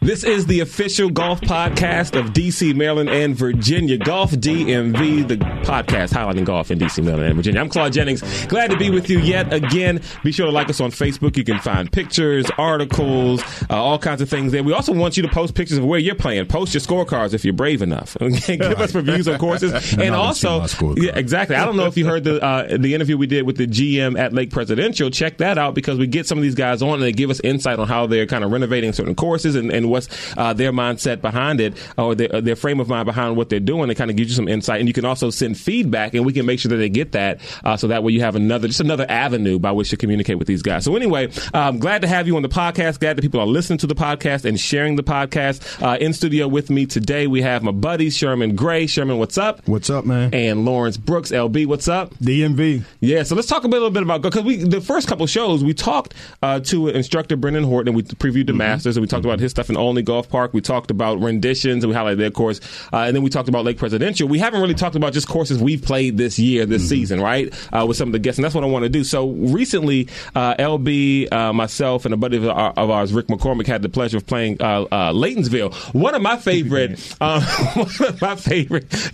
This is the official golf podcast of D.C., Maryland, and Virginia. Golf DMV, the podcast highlighting golf in D.C., Maryland, and Virginia. I'm Claude Jennings. Glad to be with you yet again. Be sure to like us on Facebook. You can find pictures, articles, all kinds of things there. We also want you to post pictures of where you're playing. Post your scorecards if you're brave enough. Give us reviews on courses. And also, yeah, exactly. I don't know if you heard the interview we did with the GM at Lake Presidential. Check that out because we get some of these guys on and they give us insight on how they're kind of renovating certain courses and what's their mindset behind it or their frame of mind behind what they're doing. It kind of gives you some insight. And you can also send feedback, and we can make sure that they get that so that way you have another avenue by which to communicate with these guys. So anyway, I'm glad to have you on the podcast. Glad that people are listening to the podcast and sharing the podcast. In studio with me today, we have my buddy, Sherman Gray. Sherman, what's up? What's up, man? And Lawrence Brooks, LB, what's up? DMV. Yeah, so let's talk a little bit about, because the first couple shows, we talked to instructor Brendan Horton, and we previewed the Masters, and we talked about his stuff in Only Golf Park. We talked about Renditions, and we highlighted their course. And then we talked about Lake Presidential. We haven't really talked about just courses we've played this year, this season, right? With some of the guests, and that's what I want to do. So recently, LB, myself, and a buddy of ours, Rick McCormick, had the pleasure of playing Laytonsville. One of my favorite,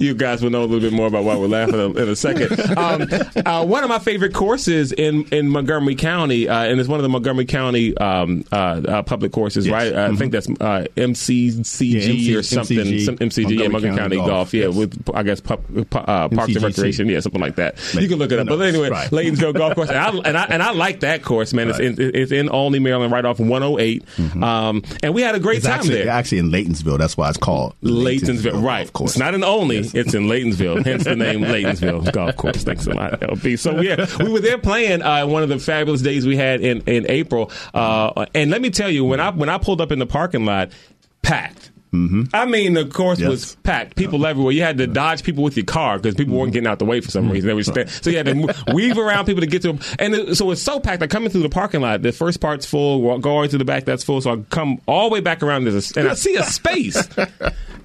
you guys will know a little bit more about why we're laughing in a second. One of my favorite courses in Montgomery County, and it's one of the Montgomery County public courses, yes. Right? I think that's MCGC or something. MCG, Montgomery County Golf. Yeah, yes. With I guess Parks and Recreation. Yeah, something like that. Like, you can look it up. But anyway, right. Laytonsville Golf Course, and I like that course, man. Right. It's in Olney, Maryland, right off 108. Mm-hmm. And we had a great time there. Actually, in Laytonsville, that's why it's called Laytonsville. Right, of course. It's not in Olney. Yes. It's in Laytonsville. Hence the name Laytonsville Golf Course. Thanks a lot, LP. So yeah, we were there playing one of the fabulous days we had in April. And let me tell you, when I pulled up in the parking lot, packed. Mm-hmm. I mean, the course was packed. People everywhere. You had to dodge people with your car because people weren't getting out the way for some reason. They were so you had to weave around people to get to them. And so it's so packed. I come in through the parking lot. The first part's full. Going to the back, that's full. So I come all the way back around and I see a space.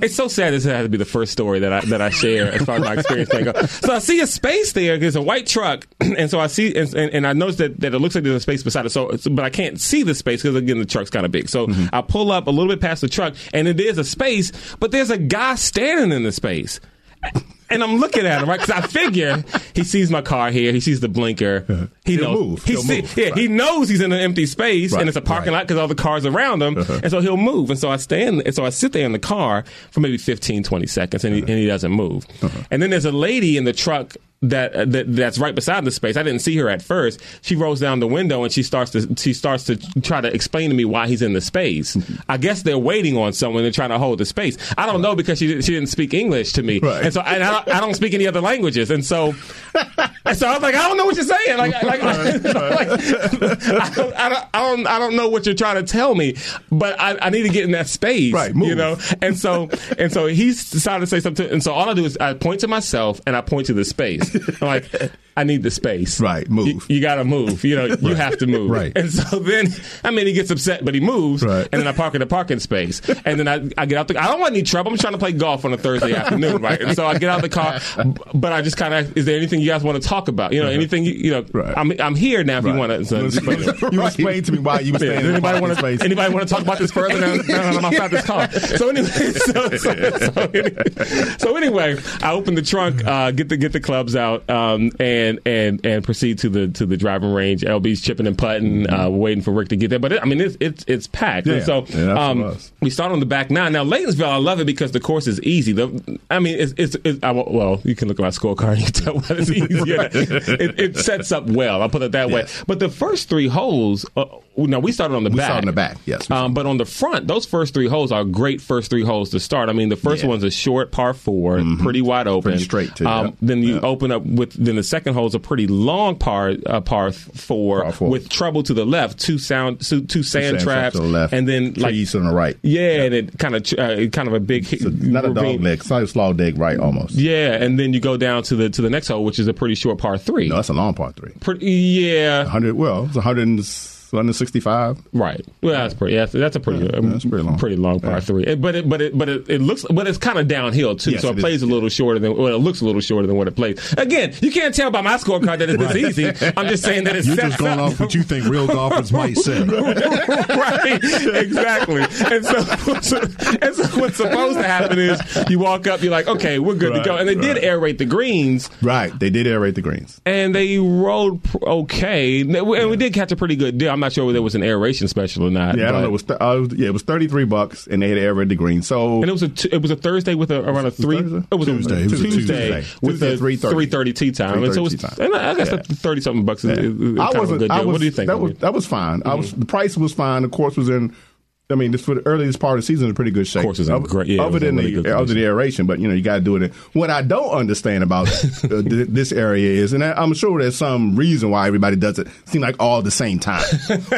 It's so sad this has to be the first story that I share as far as my experience. So I see a space there. There's a white truck. And so I see, and I notice that it looks like there's a space beside it. But I can't see the space because, again, the truck's kind of big. So I pull up a little bit past the truck, and it is a space, but there's a guy standing in the space. And I'm looking at him, right? Because I figure he sees my car here. He sees the blinker. He knows. Move. He'll move. Yeah, right. He knows he's in an empty space, right, and it's a parking lot because all the cars around him, and so he'll move. And so I sit there in the car for maybe 15, 20 seconds, and he doesn't move. And then there's a lady in the truck that's right beside the space. I didn't see her at first. She rolls down the window and she starts to try to explain to me why he's in the space. I guess they're waiting on someone. They're trying to hold the space. I don't know because she didn't speak English to me, right. And so I don't speak any other languages. And so I was like, I don't know what you're saying. I don't know what you're trying to tell me, but I need to get in that space, right? Move. You know. And so he decided to say something. And so all I do is I point to myself and I point to the space. I'm like, I need the space. Right, move. You got to move. You know, right. You have to move. Right. And so then, I mean, he gets upset, but he moves. Right. And then I park in the parking space. And then I get out I don't want any trouble. I'm trying to play golf on a Thursday afternoon, right? And so I get out the car, but I just kind of, is there anything you guys want to talk about? You know, anything, you know, right. I'm here now if you want to. So you explain to me why you were staying in the parking space. Anybody want to talk about this further? No, I'm outside this car. So anyway, I open the trunk, get the clubs out, and proceed to the driving range. LB's chipping and putting, waiting for Rick to get there. But it's packed. Yeah. And so we start on the back nine. Now Laytonsville, I love it because the course is easy. Well, you can look at my scorecard. You can tell why it's easy. Right. It sets up well. I'll put it that way. But the first three holes. No, we started on the back. We started on the back, yes. But on the front, those first three holes are great first three holes to start. I mean, the first one's a short par 4, pretty wide open. Pretty straight, too. Then you open up with, then the second second hole is a pretty long par four with trouble to the left, two sand traps, to the left, and then like trees on the right. Yeah, and it kind of a big hit, not a dog leg, it's like a slow dig right almost. Yeah, and then you go down to the next hole, which is a pretty short par three. No, that's a long par three. Yeah, 100. Well, it's 165. Right. Well, that's pretty. Yeah, that's a pretty. Yeah, that's pretty long par three. But it's kind of downhill too. Yes, so it looks a little shorter than what it plays. Again, you can't tell by my scorecard that it's this easy. I'm just saying that it's. You're just going off what you think real golfers might say. Right. Exactly. And so what's supposed to happen is you walk up, you're like, okay, we're good to go. And they did aerate the greens. Right. They did aerate the greens. And they rolled okay, and we did catch a pretty good deal. I'm not sure whether it was an aeration special or not. Yeah, I don't know. It was $33, and they had aerated the green. So and it was a Thursday with around a three. It was Tuesday with a 3:30 tee time. And I guess $30-something is kind of a good deal. What do you think? That was fine. Mm-hmm. The price was fine. The course was in. I mean, for the earliest part of the season, in pretty good shape. Of course, it's great. Yeah, other than the aeration, but you got to do it. What I don't understand about this area is, and I'm sure there's some reason why everybody does it. Seem like all at the same time.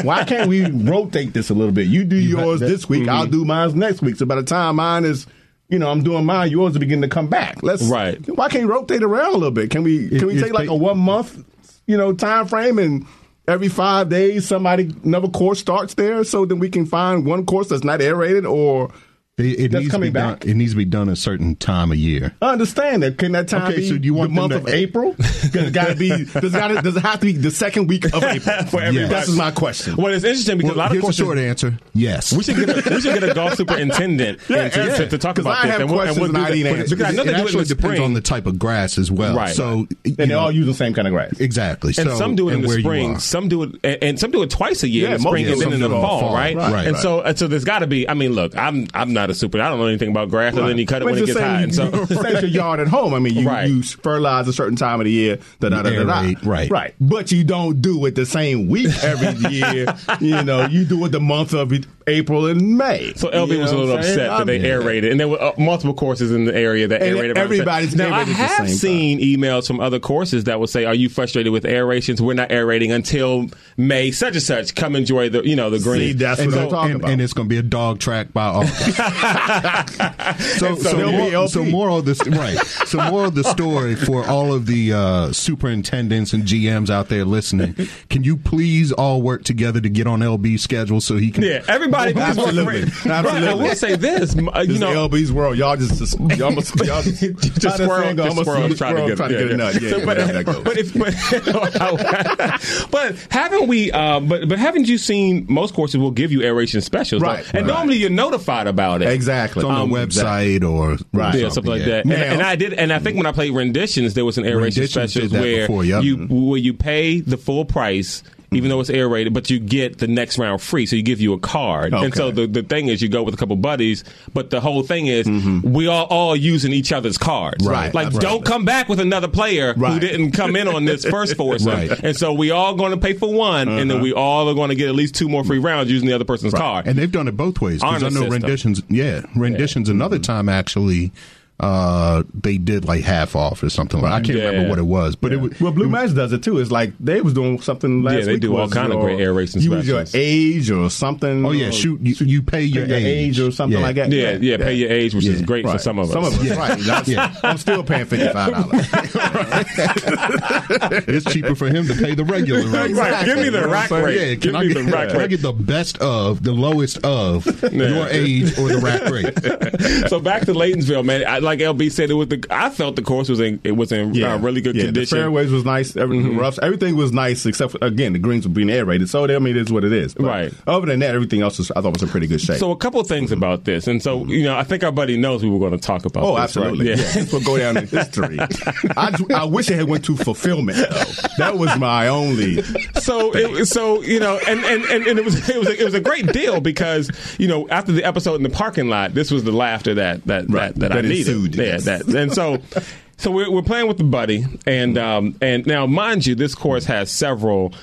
Why can't we rotate this a little bit? You do yours this week, mm-hmm. I'll do mine next week. So by the time mine is. I'm doing mine. Yours are beginning to come back. Why can't you rotate around a little bit? Can we take like a 1 month, time frame and. Every 5 days, another course starts there, so then we can find one course that's not aerated or that's coming back. It needs to be done a certain time of year. I understand that. Can that time be the month of April? Does it have to be the second week of April? For everybody. Yes. That's my question. Well, it's interesting because a lot of courses. Here's a short answer. Yes. We should get a golf superintendent to talk about this. It depends on the type of grass as well. Right. So, and they all use the same kind of grass. Exactly. And some do it in the spring. Some do it, and some do it twice a year in the spring and then in the fall, right? And so there's got to be. I mean, look, I'm not. I don't know anything about grass, and then you cut it when it gets hot. And so save your yard at home. I mean, you fertilize a certain time of the year. Right. But you don't do it the same week every year. You do it the month of April and May. So LB was a little upset that they aerated, and there were multiple courses in the area that aerated. Everybody's now. Aerated I have the same seen time. Emails from other courses that will say, "Are you frustrated with aerations? We're not aerating until May. Such and such. Come enjoy the the green." See, that's what I'm talking about. And it's going to be a dog track by all. Moral of the story for all of the superintendents and GMs out there listening, can you please all work together to get on LB's schedule so he can? Yeah, everybody. Absolutely. I will say this, LB's world. But haven't you seen most courses will give you aeration specials, right? And normally you're notified about it. Exactly. It's on the website or something like that. Now, and I did, and I think when I played Renditions, there was an aeration special where you pay the full price. Even though it's aerated, but you get the next round free, so you give you a card. Okay. And so the thing is, you go with a couple buddies, but the whole thing is we are all using each other's cards. Right. Don't come back with another player who didn't come in on this first foursome. And so we all going to pay for one, and then we all are going to get at least two more free rounds using the other person's card. And they've done it both ways. Because I know Renditions another time actually. They did like half off or something. Like I can't remember what it was, but it was. Well, Blue Match does it too. It's like they was doing something last week. Yeah, they do all kind of great aeration specials. Use your age or something. Oh yeah, you pay your age or something like that. Yeah, pay your age, which is great for some of us. Some of us, right? I'm still paying $55. It's cheaper for him to pay the regular rate. Right. Give me the rack rate. Yeah, can I get the best of the lowest of your age or the rack rate? So back to Laytonsville, man. Like LB said, I felt the course was in really good condition. The fairways was nice. Everything roughs. Everything was nice except for, again, the greens were being aerated. So it is what it is. But other than that, everything else I thought was in pretty good shape. So a couple of things about this, and so I think our buddy knows we were going to talk about. Oh, this, absolutely. Right? Yeah. This will go down in history. I wish it had went to fulfillment though. That was my only. And it was a great deal because after the episode in the parking lot, this was the laughter that I needed. So we're playing with the buddy, and now, mind you, this course has several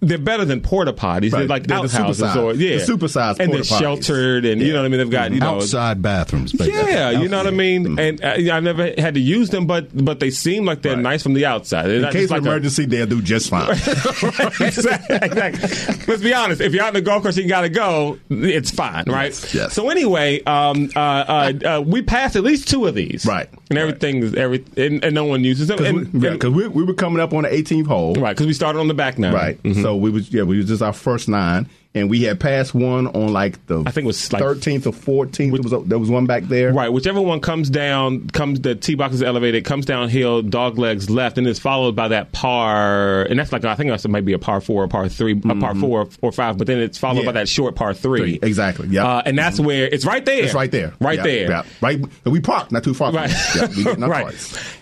They're better than porta potties. Right. They're like outhouses, or yeah, the supersized, and they're sheltered, and you know what I mean. They've got outside bathrooms, basically. Yeah, you know what I mean. And I never had to use them, but they seem like they're nice from the outside. They're in case of emergency, they'll do just fine. Exactly. Let's be honest. If you're out in the golf course, and you got to go. It's fine, right? Yes. So anyway, we passed at least two of these, right? And everything, and no one uses them. Because we were coming up on the 18th hole, right? Because we started on the back nine. Right. Mm-hmm. So we was just our first nine, and we had passed one on like the, I think it was like 13th or 14th. There was one back there. Right. Whichever one comes down, the tee box is elevated, comes downhill, dog legs left, and it's followed by that par, and that's like, I think it might be a par four or par three, mm-hmm. a par four or five, but then it's followed by that short par three. Exactly. Yeah. And that's where it's right there. It's right there. Right there. Yep. Right. And we parked not too far from it. Yeah, right.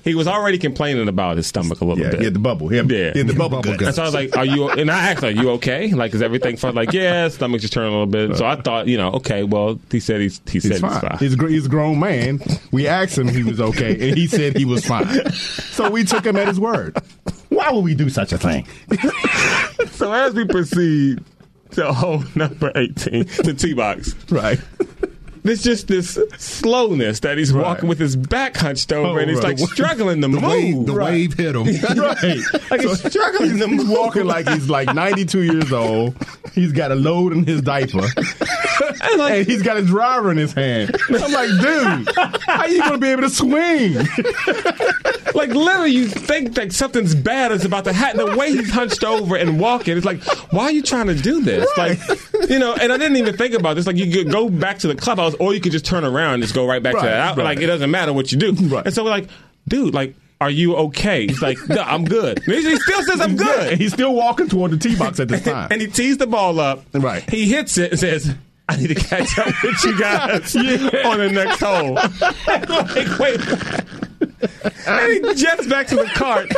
He was already complaining about his stomach a little bit. He had the bubble. He had the bubble gut. And so I was like, I asked, are you okay? Like, is everything fine? Like, yeah, stomach's just turning a little bit. So I thought, okay, well, he said he's fine. He's a grown man. We asked him he was okay, and he said he was fine. So we took him at his word. Why would we do such a thing? So as we proceed to hole number 18, the tee box. Right. There's just this slowness that he's walking with his back hunched over, and he's like struggling to move. The wave hit him. Right. Like he's struggling to move. He's walking like he's like 92 years old. He's got a load in his diaper. And he's got his driver in his hand. I'm like, dude, how are you going to be able to swing? Like, literally, you think that something's bad is about to happen. The way he's hunched over and walking, it's like, why are you trying to do this? Right. Like, and I didn't even think about this. Like, you could go back to the clubhouse, or you could just turn around and just go right back to that. Like, it doesn't matter what you do. Right. And so we're like, dude, like, are you okay? He's like, no, I'm good. He still says, I'm good. And he's still walking toward the tee box at this time. And he tees the ball up. Right. He hits it and says, I need to catch up with you guys on the next hole. Like, wait. And he jets back to the cart.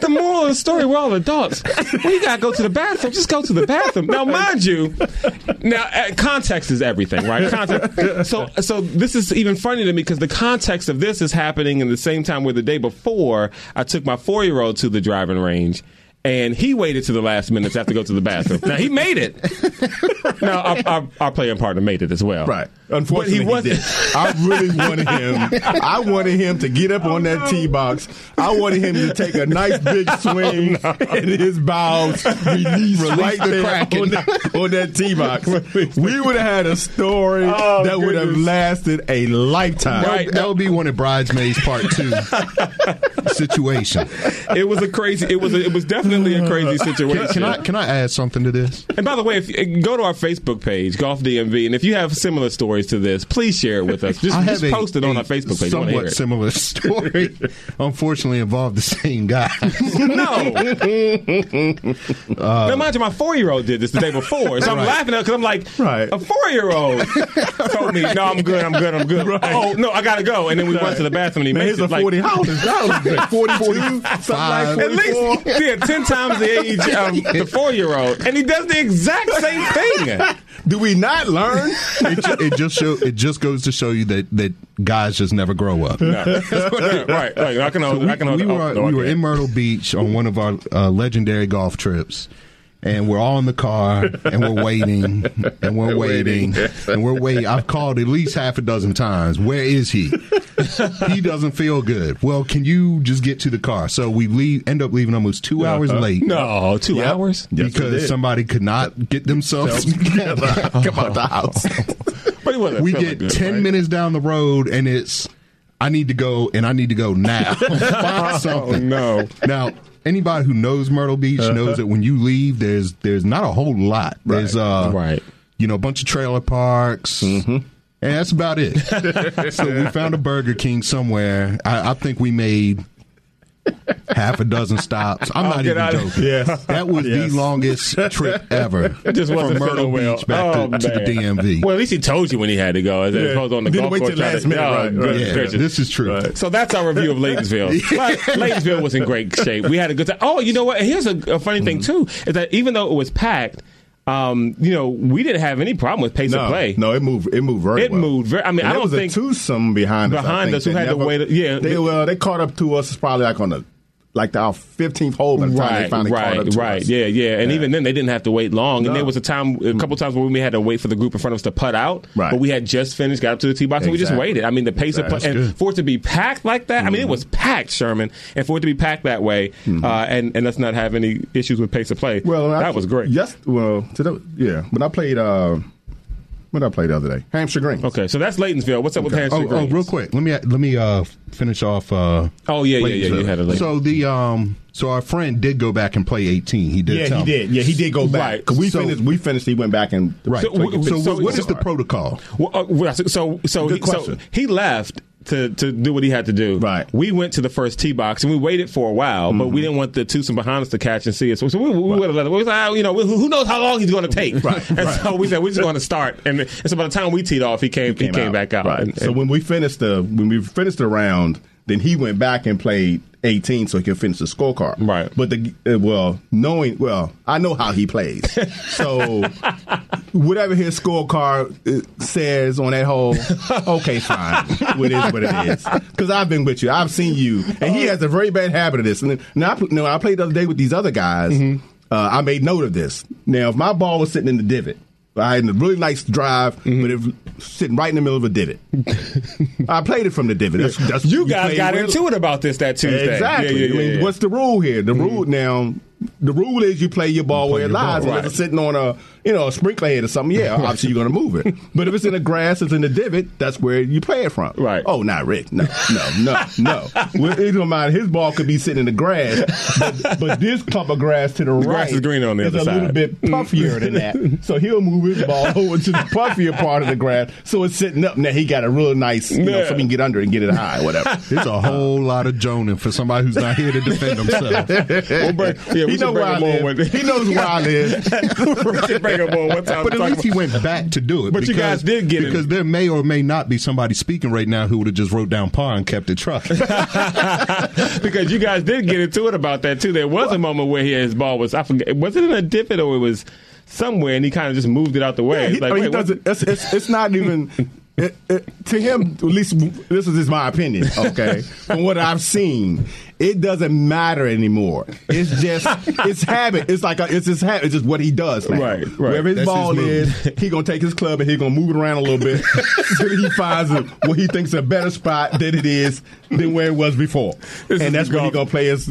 The moral of the story, we're all adults. We got to go to the bathroom. Just go to the bathroom. Now, mind you, context is everything, right? Context. So this is even funny to me because the context of this is happening in the same time where the day before I took my 4-year-old to the driving range. And he waited to the last minute to have to go to the bathroom. Now, he made it. Now, our playing partner made it as well. Right. Unfortunately, he did. I wanted him to get up on that tee box. I wanted him to take a nice big swing and his bowels released right there on that tee box. We would have had a story that would have lasted a lifetime. Right. That would be one of Bridesmaids Part 2 situation. It was definitely a crazy situation. Can I add something to this? And by the way, if you go to our Facebook page, Golf DMV, and if you have similar stories to this, please share it with us. Just post it on our Facebook page. Somewhat similar story. Unfortunately, involved the same guy. No. Now, mind you, my 4-year-old did this the day before, so I'm laughing at it because I'm like, a 4-year-old told me, no, I'm good. Right. Oh, no, I got to go. And then we went to the bathroom and he made it. Like, 40 houses. That was 42, something like 44. At least, yeah, 10 times the age of the 4-year-old, and he does the exact same thing. Do we not learn? It just goes to show you that guys just never grow up. No. Right. We were in Myrtle Beach on one of our legendary golf trips. And we're all in the car, and we're waiting. I've called at least half a dozen times. Where is he? He doesn't feel good. Well, can you just get to the car? So we end up leaving almost 2 hours late. No, 2 hours? Because somebody could not get themselves together. Come out the house. We get 10 minutes down the road, and it's, I need to go now. Oh, no. Now, anybody who knows Myrtle Beach knows that when you leave, there's not a whole lot. There's a bunch of trailer parks, and that's about it. So we found a Burger King somewhere. I think we made half a dozen stops. I'm not even joking. Yes. That was the longest trip ever. It just wasn't from Myrtle Beach back to the DMV. Well, at least he told you when he had to go. It was on the golf course. This is true. Right. So that's our review of Laytonsville. Laytonsville was in great shape. We had a good time. Oh, you know what? Here's a funny thing too, is that even though it was packed, we didn't have any problem with pace of play. No, it moved very well. It moved very. I mean, I don't think there was a twosome behind us who had to wait. They caught up to us probably like on the like our 15th hole by the time they finally caught up to us. And even then, they didn't have to wait long. No. And there was a time, a couple times when we had to wait for the group in front of us to putt out. Right. But we had just finished, got up to the tee box, and we just waited. I mean, the pace of putt. And for it to be packed like that, I mean, it was packed, Sherman. And for it to be packed that way, and us not have any issues with pace of play, well, that was great. Yes. Well, when I played... What I played the other day, Hampshire Greens. Okay, so that's Laytonsville. What's up with Hampshire Greens? Oh, real quick, let me finish off. Oh yeah. You had it. So so our friend did go back and play 18. He did. He did go back. Right. Cause we finished. He went back and right. So what is the protocol? Well, so he left. To do what he had to do. Right. We went to the first tee box and we waited for a while, but we didn't want the twosome behind us to catch and see us. So we would have let him. We said, who knows how long he's going to take? Right. And so we said, we're just going to start. And so by the time we teed off, he came back out. Right. And so when we finished the round, then he went back and played 18 so he could finish the scorecard. Right. But I know how he plays. So whatever his scorecard says on that hole, okay, fine. It is what it is. Because I've been with you. I've seen you. And he has a very bad habit of this. And I played the other day with these other guys. Mm-hmm. I made note of this. Now, if my ball was sitting in the divot, I had a really nice drive, but it's sitting right in the middle of a divot. I played it from the divot. That's you guys got into it about this that Tuesday. Exactly. I mean, what's the rule here? The rule is you play your ball where it lies. If it's sitting on a sprinkler head or something, obviously you're going to move it. But if it's in the grass, it's in the divot, that's where you play it from. Right. Oh, not Rick. No. It don't matter. His ball could be sitting in the grass, but this clump of grass to the right grass is green on the other side. It's a little bit puffier than that. So he'll move his ball over to the puffier part of the grass, so it's sitting up. Now he got a real nice, so he can get under it and get it high, whatever. It's a whole lot of joning for somebody who's not here to defend himself. He knows where I live. But at least he went back to do it. But you guys did get it. Because there may or may not be somebody speaking right now who would have just wrote down par and kept it trucking. Because you guys did get into it about that, too. There was a moment where his ball was, I forget, was it in a divot or it was somewhere, and he kind of just moved it out the way. Yeah, it's not even... to him, at least this is just my opinion, okay? From what I've seen, it doesn't matter anymore. It's just, it's habit. It's like, it's his habit. It's just what he does now. Right, right. Wherever his ball is, he's going to take his club and he's going to move it around a little bit so he finds what he thinks a better spot than it is, than where it was before. And that's where he's going to play his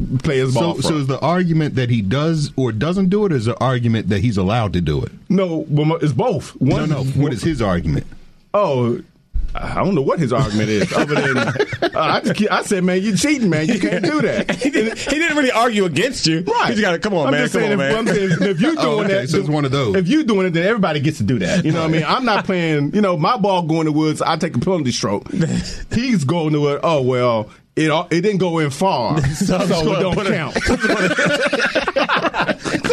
ball from. So is the argument that he does or doesn't do it, or is the argument that he's allowed to do it? No, it's both. What is his argument? Oh, I don't know what his argument is. Other than I said, man, you cheating, man. You can't do that. He didn't really argue against you. Right. He just got to come on, I'm man. Just come saying, on, man. If you're doing that, so it's one of those. If you're doing it, then everybody gets to do that. You know what I mean? I'm not playing. My ball going to Woods. I take a penalty stroke. He's going to it. Oh well, it didn't go in far, so it don't count.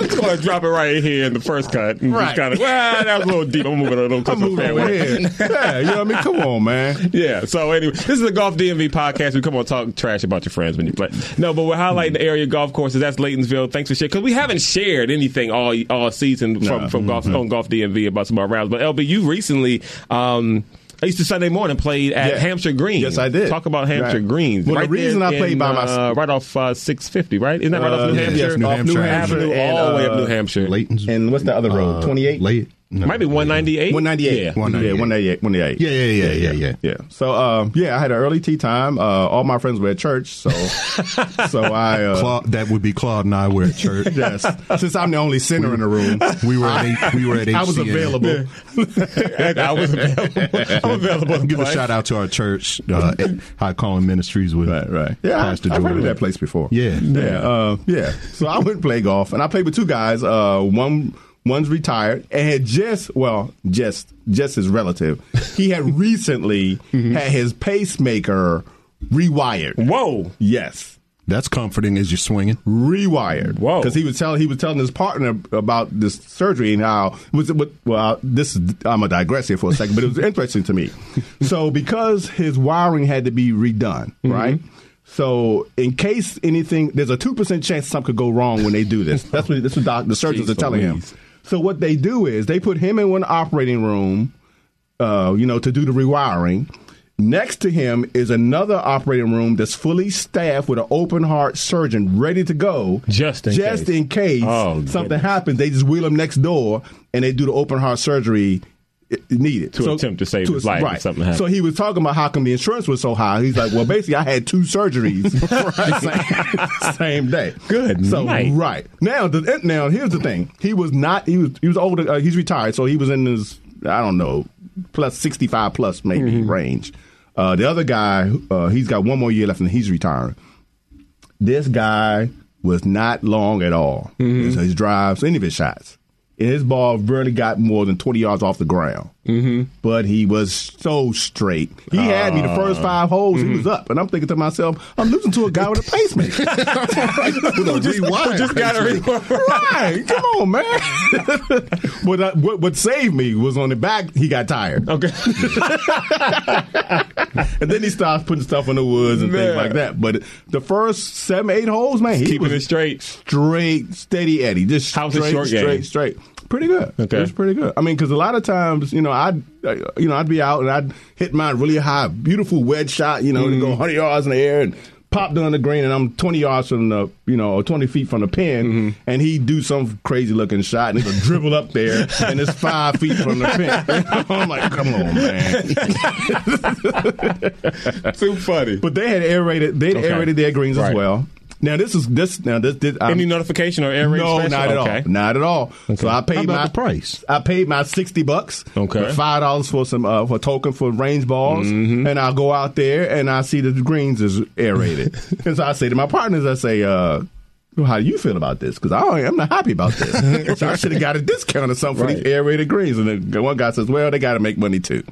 I'm just going to drop it right here in the first cut. And right. That was a little deep. I'm moving a little closer to the fairway. Yeah, you know what I mean? Come on, man. Yeah, so anyway, this is the Golf DMV podcast. We come on talk trash about your friends when you play. No, but we're highlighting the area golf courses. That's Laytonsville. Thanks for sharing. Because we haven't shared anything all season from golf on Golf DMV about some of our rounds. But, LB, you recently... Easter Sunday morning played at Hampshire Greens. Yes, I did. Talk about Hampshire Greens. Well, the reason I played by myself. Right off 650, right? Isn't that right off New Hampshire? Yes, New Hampshire Avenue, and, all the way up New Hampshire. Layton's, and what's the other road? 28? Might be 198? 198. Yeah, 198. Yeah. So, I had an early tea time. All my friends were at church, so I... that would be Claude and I were at church. Yes. Since I'm the only sinner in the room. We were at HCN. I was available. I'm available. I'll give a shout-out to our church, High Calling Ministries with Pastor Jordan. I've heard of that place before. Yeah. So I went and played golf, and I played with two guys. One's retired and had just his relative. He had recently had his pacemaker rewired. Whoa. Yes. That's comforting as you're swinging. Rewired. Whoa. Because he was telling his partner about this surgery and how I'm going to digress here for a second, but it was interesting to me. So because his wiring had to be redone, right? So in case anything, there's a 2% chance something could go wrong when they do this. That's what the surgeons are telling him. So what they do is they put him in one operating room, to do the rewiring. Next to him is another operating room that's fully staffed with an open-heart surgeon ready to go. Just in case something happens, they just wheel him next door, and they do the open-heart surgery needed. To attempt to save his life if something happens. So he was talking about how come the insurance was so high. He's like, well, basically, I had two surgeries the same day. Good so night. Right. Now, here's the thing. He was older. He's retired, so he was in his, I don't know, plus 65 plus maybe range. The other guy, he's got one more year left and he's retiring. This guy was not long at all. Mm-hmm. So his drives, any of his shots. And his ball really got more than 20 yards off the ground. Mm-hmm. But he was so straight. He had me the first five holes. Mm-hmm. He was up. And I'm thinking to myself, I'm losing to a guy with a pacemaker. Just got to rewind. Right. Come on, man. But what saved me was on the back, he got tired. Okay. And then he starts putting stuff in the woods and things like that. But the first 7, 8 holes, man, he was straight, steady Eddie. Just straight. Pretty good. Okay. It was pretty good. I mean, because a lot of times, I'd be out and I'd hit mine really high, beautiful wedge shot, to go 100 yards in the air and pop down the green, and I'm 20 yards from the, or 20 feet from the pin, and he'd do some crazy looking shot and he'd dribble up there, and it's 5 feet from the pin. I'm like, come on, man. Too funny. But they had aerated their greens as well. Now this any notification or air raid special? No, not at all. Okay. So I paid the price. I paid my $60. Okay, $5 for some for token for range balls, and I go out there and I see that the greens is aerated, and so I say to my partners, I say, how do you feel about this? Because I'm not happy about this. So I should have got a discount or something for these aerated greens. And then one guy says, well, they got to make money too.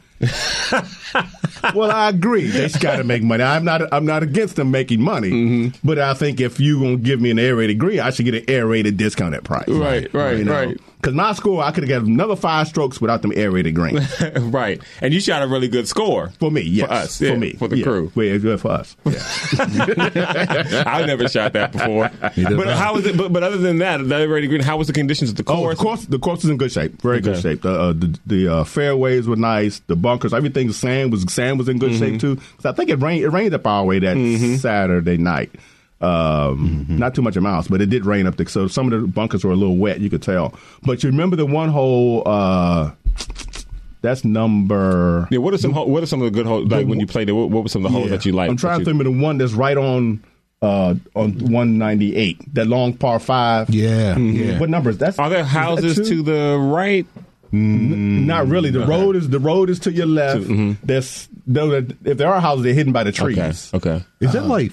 Well, I agree. They got to make money. I'm not against them making money. Mm-hmm. But I think if you're going to give me an aerated green, I should get an aerated discounted price. Right. Because my score, I could have got another 5 strokes without them aerated greens. Right. And you shot a really good score. For me, yes. For us. Yeah. For me. For the crew. Well, for us. Yeah. I've never shot that before. But how is it? But other than that, the aerated green, how was the conditions of the course? The course is in good shape. Very good shape. The fairways were nice. The bunkers, everything, sand was in good shape too. Because I think it rained up our way that Saturday night. Not too much amounts, but it did rain up there. So some of the bunkers were a little wet, you could tell. But you remember the one hole, that's number... Yeah, what are some of the good holes, like when you played it, what were some of the holes that you liked? I'm trying to remember the one that's right on 198, that long par 5. Yeah. Mm-hmm. Yeah. What number is that? Are there houses to the right? Not really. The road is to your left. If there are houses, they're hidden by the trees. Okay. Is that like...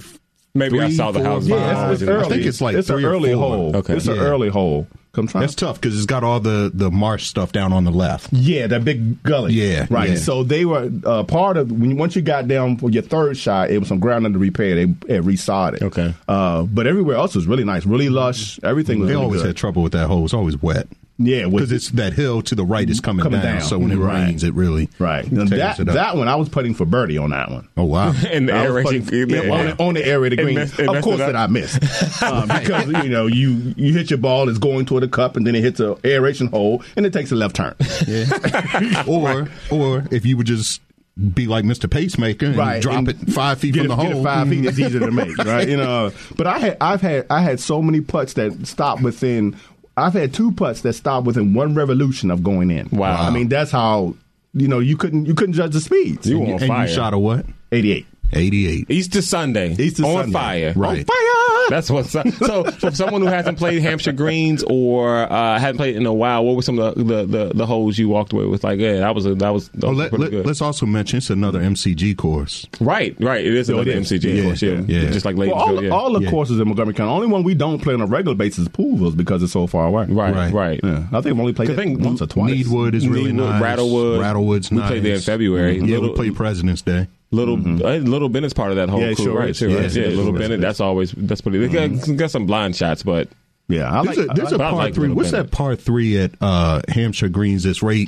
Maybe I saw the house. Yeah, it's early. I think it's like it's an early hole. Okay. It's an early hole. That's tough because it's got all the marsh stuff down on the left. Yeah, that big gully. Yeah. Right. Yeah. So they were part of, once you got down for your third shot, it was some ground under repair. They resawed it. Okay. But everywhere else was really nice, really lush. Everything was really good. They always had trouble with that hole. It's always wet. Yeah, because it's that hill to the right is coming down. So when it rains, it really that one I was putting for birdie on that one. Oh wow! And the aerated on the aerated green, of course that I missed because you hit your ball, it's going toward a cup, and then it hits an aeration hole, and it takes a left turn. Yeah. or if you would just be like Mr. Pacemaker and drop it 5 feet from the hole. It 5 feet is easier to make, right? But I had so many putts that stopped within. I've had 2 putts that stopped within 1 revolution of going in. Wow! I mean, that's how you couldn't judge the speeds. You were on fire. And you shot a what? 88. Easter Sunday. Fire. Right. On fire. That's what's so. For someone who hasn't played Hampshire Greens or hadn't played in a while, what were some of the holes you walked away with? Like, yeah, that was. Good. Let's also mention it's another MCG course. Right. It is another MCG course. Yeah. Just like Laytonsville. All the courses in Montgomery County. The only one we don't play on a regular basis is Pooleville because it's so far away. Right. Yeah. I think I've only played it once or twice. Needwood is really nice. Rattlewood's nice. We played there in February. Yeah, we played President's Day. Little Bennett's part of that whole crew, sure right? Too, right? Yeah, Little Bennett. That's pretty. They got some blind shots, but yeah, there's a par 3. What's that par 3 at Hampshire Greens? It's right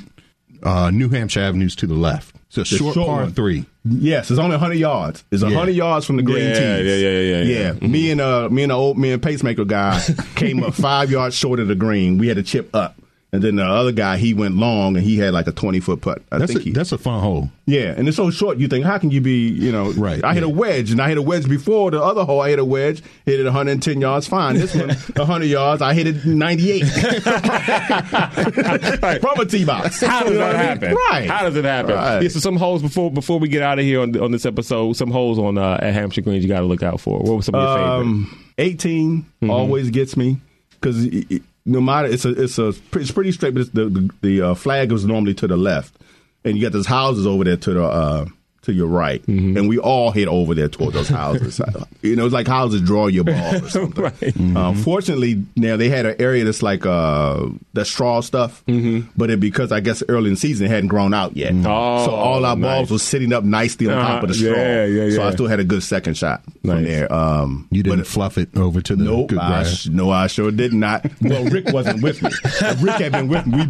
New Hampshire Avenue's to the left. It's a short par 3. Yes, it's only 100 yards. It's 100 yards from the green tees. Yeah. Mm-hmm. Me and the old man pacemaker guy came up 5 yards short of the green. We had to chip up. And then the other guy, he went long, and he had like a 20-foot putt. That's a fun hole. Yeah, and it's so short, you think, how can you be, right. I hit a wedge, and I hit a wedge before the other hole. I hit a wedge, hit it 110 yards, fine. This one, 100 yards, I hit it 98. Right. From a tee box. How does that happen? Right. How does it happen? Right. Yeah, so some holes, before we get out of here on this episode, some holes on at Hampshire Greens you got to look out for. What was some of your favorite? 18 always gets me, because no matter, it's pretty straight, but the flag was normally to the left, and you got those houses over there to your right, and we all hit over there toward those houses. It's like houses draw your ball or something. Right. Fortunately, now they had an area that's like that straw stuff, but because I guess early in the season it hadn't grown out yet, so all our balls were sitting up nicely on top of the straw. Yeah. So I still had a good second shot from there. You didn't fluff it over to the good grass? No, I sure did not. Well, Rick wasn't with me. If Rick had been with me,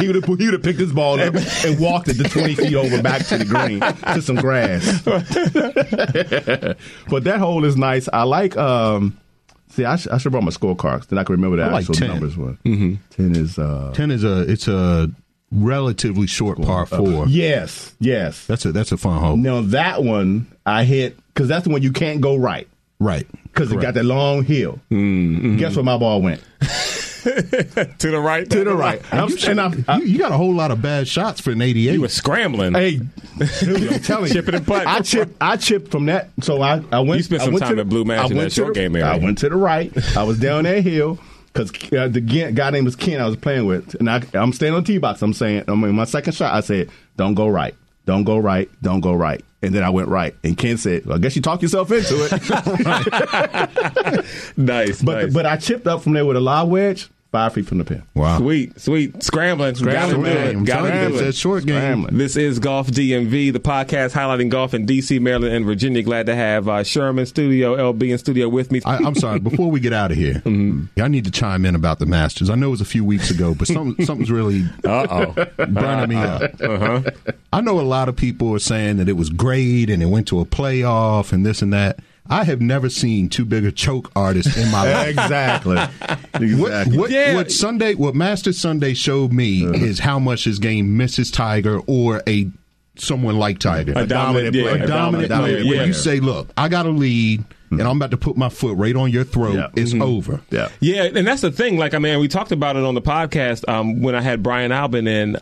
he would have picked his ball up and walked it the 20 feet over back to the green. Some grass. But that hole is nice. I like, I should have brought my scorecards. Then I can remember the actual 10. Numbers. 10 is it's a relatively short par 4. Yes. That's a fun hole. Now that one I hit, because that's the one you can't go right. Right. Because it got that long hill. Guess where my ball went? To the right? To the right. You got a whole lot of bad shots for an 88. You were scrambling. Hey, dude, I'm telling you. Chipping and putting. I chipped from that. So I went. You spent some time at Blue Mansion in that short game area. I went to the right. I was down that hill because the guy named was Ken I was playing with. And I'm standing on the tee box. My second shot, I said, don't go right. Don't go right. Don't go right. And then I went right. And Ken said, well, I guess you talked yourself into it. Nice. But I chipped up from there with a lob wedge. 5 feet from the pin. Wow. Sweet. Scrambling. Gotta do it. It's a short game. Scrambling. This is Golf DMV, the podcast highlighting golf in D.C., Maryland, and Virginia. Glad to have Sherman Studio, LB in studio with me. I'm sorry. Before we get out of here, I need to chime in about the Masters. I know it was a few weeks ago, but something's really burning me up. I know a lot of people are saying that it was great and it went to a playoff and this and that. I have never seen too big a choke artist in my life. Exactly. What Masters Sunday showed me is how much this game misses Tiger or someone like Tiger. A dominant player. When you say, look, I got a lead. And I'm about to put my foot right on your throat. Yeah. It's over. Yeah, and that's the thing. Like, I mean, we talked about it on the podcast when I had Brian Albin in,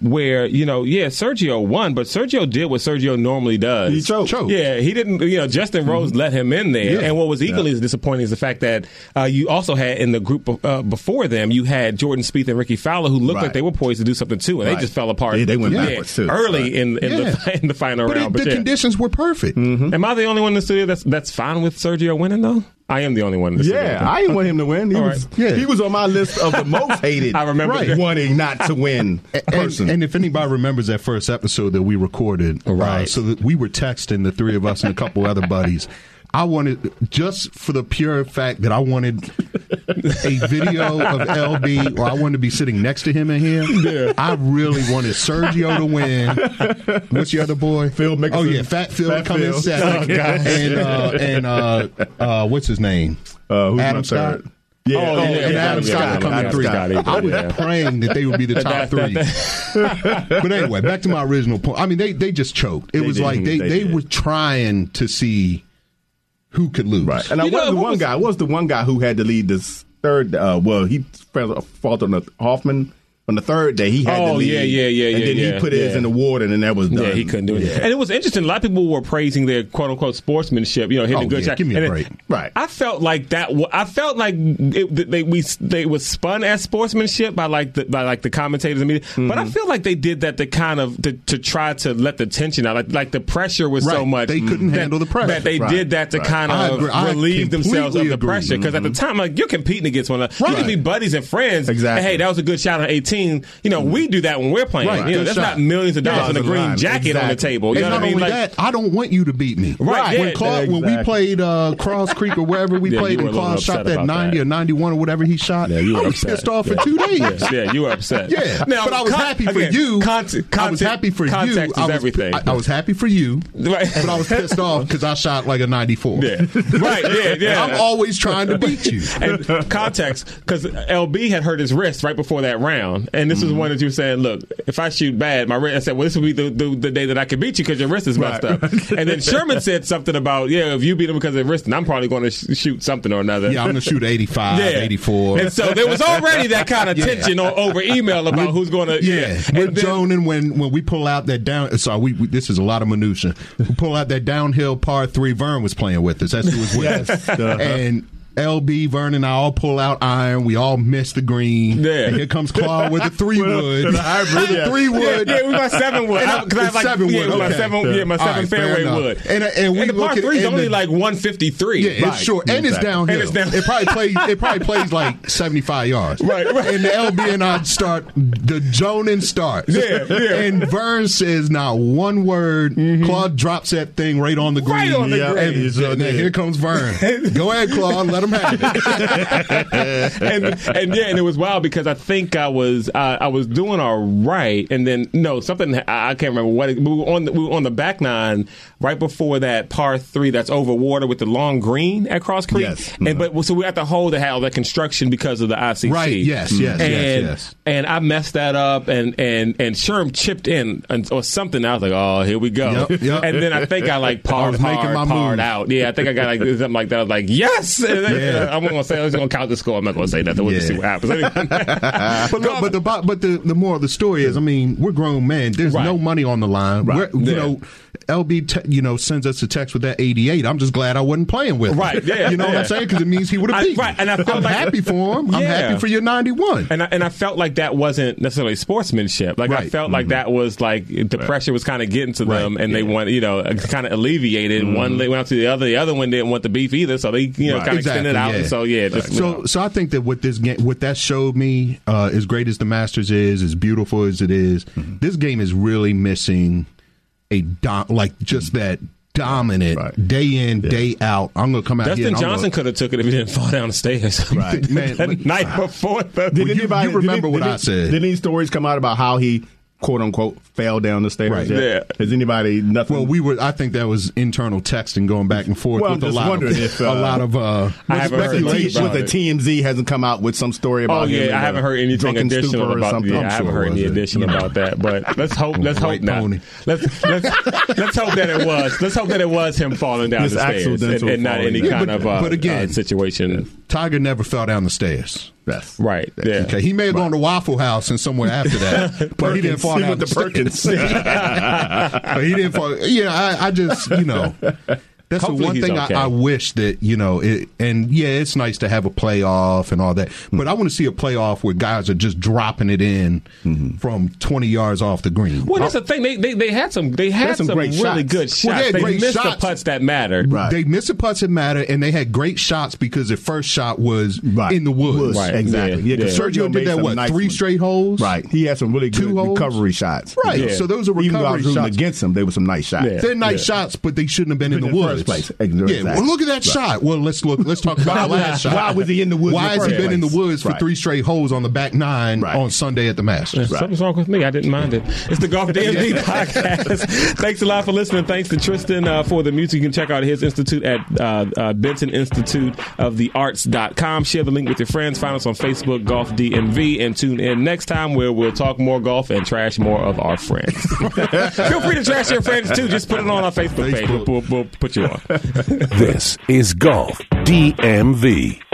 where, Sergio won, but Sergio did what Sergio normally does. He choked. Yeah, he didn't, Justin Rose let him in there. Yeah. And what was equally as disappointing is the fact that you also had in the group before them, you had Jordan Spieth and Ricky Fowler, who looked like they were poised to do something too, and they just fell apart. They went backwards too. Early in the final round. But the conditions were perfect. Am I the only one in the studio that's fine with Sergio winning, though? I am the only one in the studio. Yeah, I didn't want him to win. He was on my list of the most hated. I remember wanting not to win person. And if anybody remembers that first episode that we recorded, so that we were texting, the three of us and a couple other buddies, I wanted, just for the pure fact that I wanted a video of LB, or I wanted to be sitting next to him in here. Yeah. I really wanted Sergio to win. What's the other boy? Phil Mickelson. Oh, yeah, Fat Phil to come in second. And what's his name? Adam Scott. Yeah. And Adam Scott coming in 3. I was praying that they would be the top 3. But anyway, back to my original point. I mean, they just choked. They were trying to see who could lose. Right. And I was the one guy who had to lead this third. He fought on Hoffman on the third day. He had to lead. And then he put his in the water, and then that was done. Yeah, he couldn't do it. Yeah. And it was interesting. A lot of people were praising their quote-unquote sportsmanship, hitting good shot. Give me a break. Right. I felt like that. I felt like they was spun as sportsmanship by the commentators. But I feel like they did that to kind of to try to let the tension out. Like the pressure was so much they couldn't handle the pressure. That they did that to kind of relieve themselves of the pressure, because at the time, like, you're competing against one another. You can be buddies and friends. Exactly. And, hey, that was a good shot on 18. We do that when we're playing. Right. That's shot. Not millions of dollars in a green jacket on the table. You know what I mean? Like, that, I don't want you to beat me. Right. Yeah, when we played Cross Creek or wherever we played, and Claude shot that 90 or 91 or whatever he shot, I was pissed off for 2 days. Yeah, you were upset. Yeah. Now, but I was happy for you. I was happy for you. Context is everything. I was happy for you, but I was pissed off because I shot like a 94. Yeah. Right. Yeah. I'm always trying to beat you. And context, because LB had hurt his wrist right before that round. down. And this is one that you said, look, if I shoot bad, my wrist, I said, well, this will be the day that I can beat you because your wrist is messed up. And then Sherman said something about, yeah, if you beat him because of the wrist, I'm probably going to shoot something or another. Yeah, I'm going to shoot 85, 84. And so there was already that kind of tension over email about who's going to. Yeah. We're zoning when we pull out that down. Sorry, this is a lot of minutia. We pull out that downhill par 3. Vern was playing with us. That's who was with us. And LB, Vernon, and I all pull out iron. We all miss the green. Yeah. And here comes Claude with the 3-wood. The 3-wood. Yeah, with my 7-wood. My 7 fairway wood. And the par 3 is only like 153. Yeah, it's short. And it's downhill. It probably plays like 75 yards. Right. And the LB and I start, the Jonin starts. Yeah. And Vern says not one word. Mm-hmm. Claude drops that thing right on the green. And then here comes Vern. Go ahead, Claude. Let him have it. and it was wild because I think I was doing all right, and then something I can't remember what. We were on the back nine right before that par 3 that's over water with the long green at Cross Creek. Yes. Mm-hmm. So we had to hold that had all that construction because of the ICC. Right. Yes. Mm-hmm. Yes. And I messed that up, and Sherm chipped in or something. I was like, oh, here we go. Yep. And then I think I like parred out. Yeah, I think I got like something like that. I was like, yes. I'm not gonna say. I'm just gonna count the score. I'm not gonna say nothing. We'll just see what happens. But the moral of the story is, I mean, we're grown men. There's no money on the line. Right. LB, sends us a text with that 88. I'm just glad I wasn't playing with him. Right. Yeah. You know what I'm saying? Because it means he would have beat me. Right. And I'm happy for him. Yeah. I'm happy for your 91. And I felt like that wasn't necessarily sportsmanship. Like I felt like that was like the pressure was kind of getting to them, and they want kind of alleviated. Mm-hmm. One went out to the other. The other one didn't want the beef either, so they kind of extended out. Yeah. So I think that what this game, what that showed me, as great as the Masters is, as beautiful as it is, mm-hmm. this game is really missing that dominant day in, day out. I'm going to come out Dustin here. Dustin Johnson could have took it if he didn't fall down the stairs. Right. Man, the night before. I said. Did any stories come out about how he, quote unquote, fell down the stairs? Right. Yeah. Has anybody nothing? Well, I think that was internal texting going back and forth with a lot of speculation. With the TMZ hasn't come out with some story about. Oh yeah, I haven't heard anything additional about that. I haven't heard any additional about that. But let's hope not. Let's hope that it was. Let's hope that it was him falling down the stairs and not any kind of situation. Tiger never fell down the stairs. Yes. Right. Yeah. Okay. He may have gone to Waffle House and somewhere after that, but he didn't fall down the Perkins. But he didn't fall. Yeah. I just that's the one thing I wish that it's nice to have a playoff and all that, mm-hmm. but I want to see a playoff where guys are just dropping it in mm-hmm. from 20 yards off the green. Well, that's the thing. They had some really good shots. Well, they missed the putts that mattered. Right. They missed the putts that mattered, and they had great shots because their first shot was in the woods. Right. Exactly. Yeah. Sergio did that three straight holes. Right. He had some really good recovery shots. Right. Yeah. So those are recovery shots against them. They were some nice shots. Yeah. They're nice shots, but they shouldn't have been in the woods. Place. Exactly. Yeah, well, look at that shot. Well, let's talk about the last shot. Why was he in the woods? Why has he been in the woods for three straight holes on the back nine on Sunday at the Masters? Right. Something's wrong with me. I didn't mind it. It's the Golf DMV podcast. Thanks a lot for listening. Thanks to Tristan for the music. You can check out his institute at Benton Institute of the Arts.com. Share the link with your friends. Find us on Facebook, Golf DMV, and tune in next time where we'll talk more golf and trash more of our friends. Feel free to trash your friends too. Just put it on our Facebook page. We'll put you on. This is Golf DMV.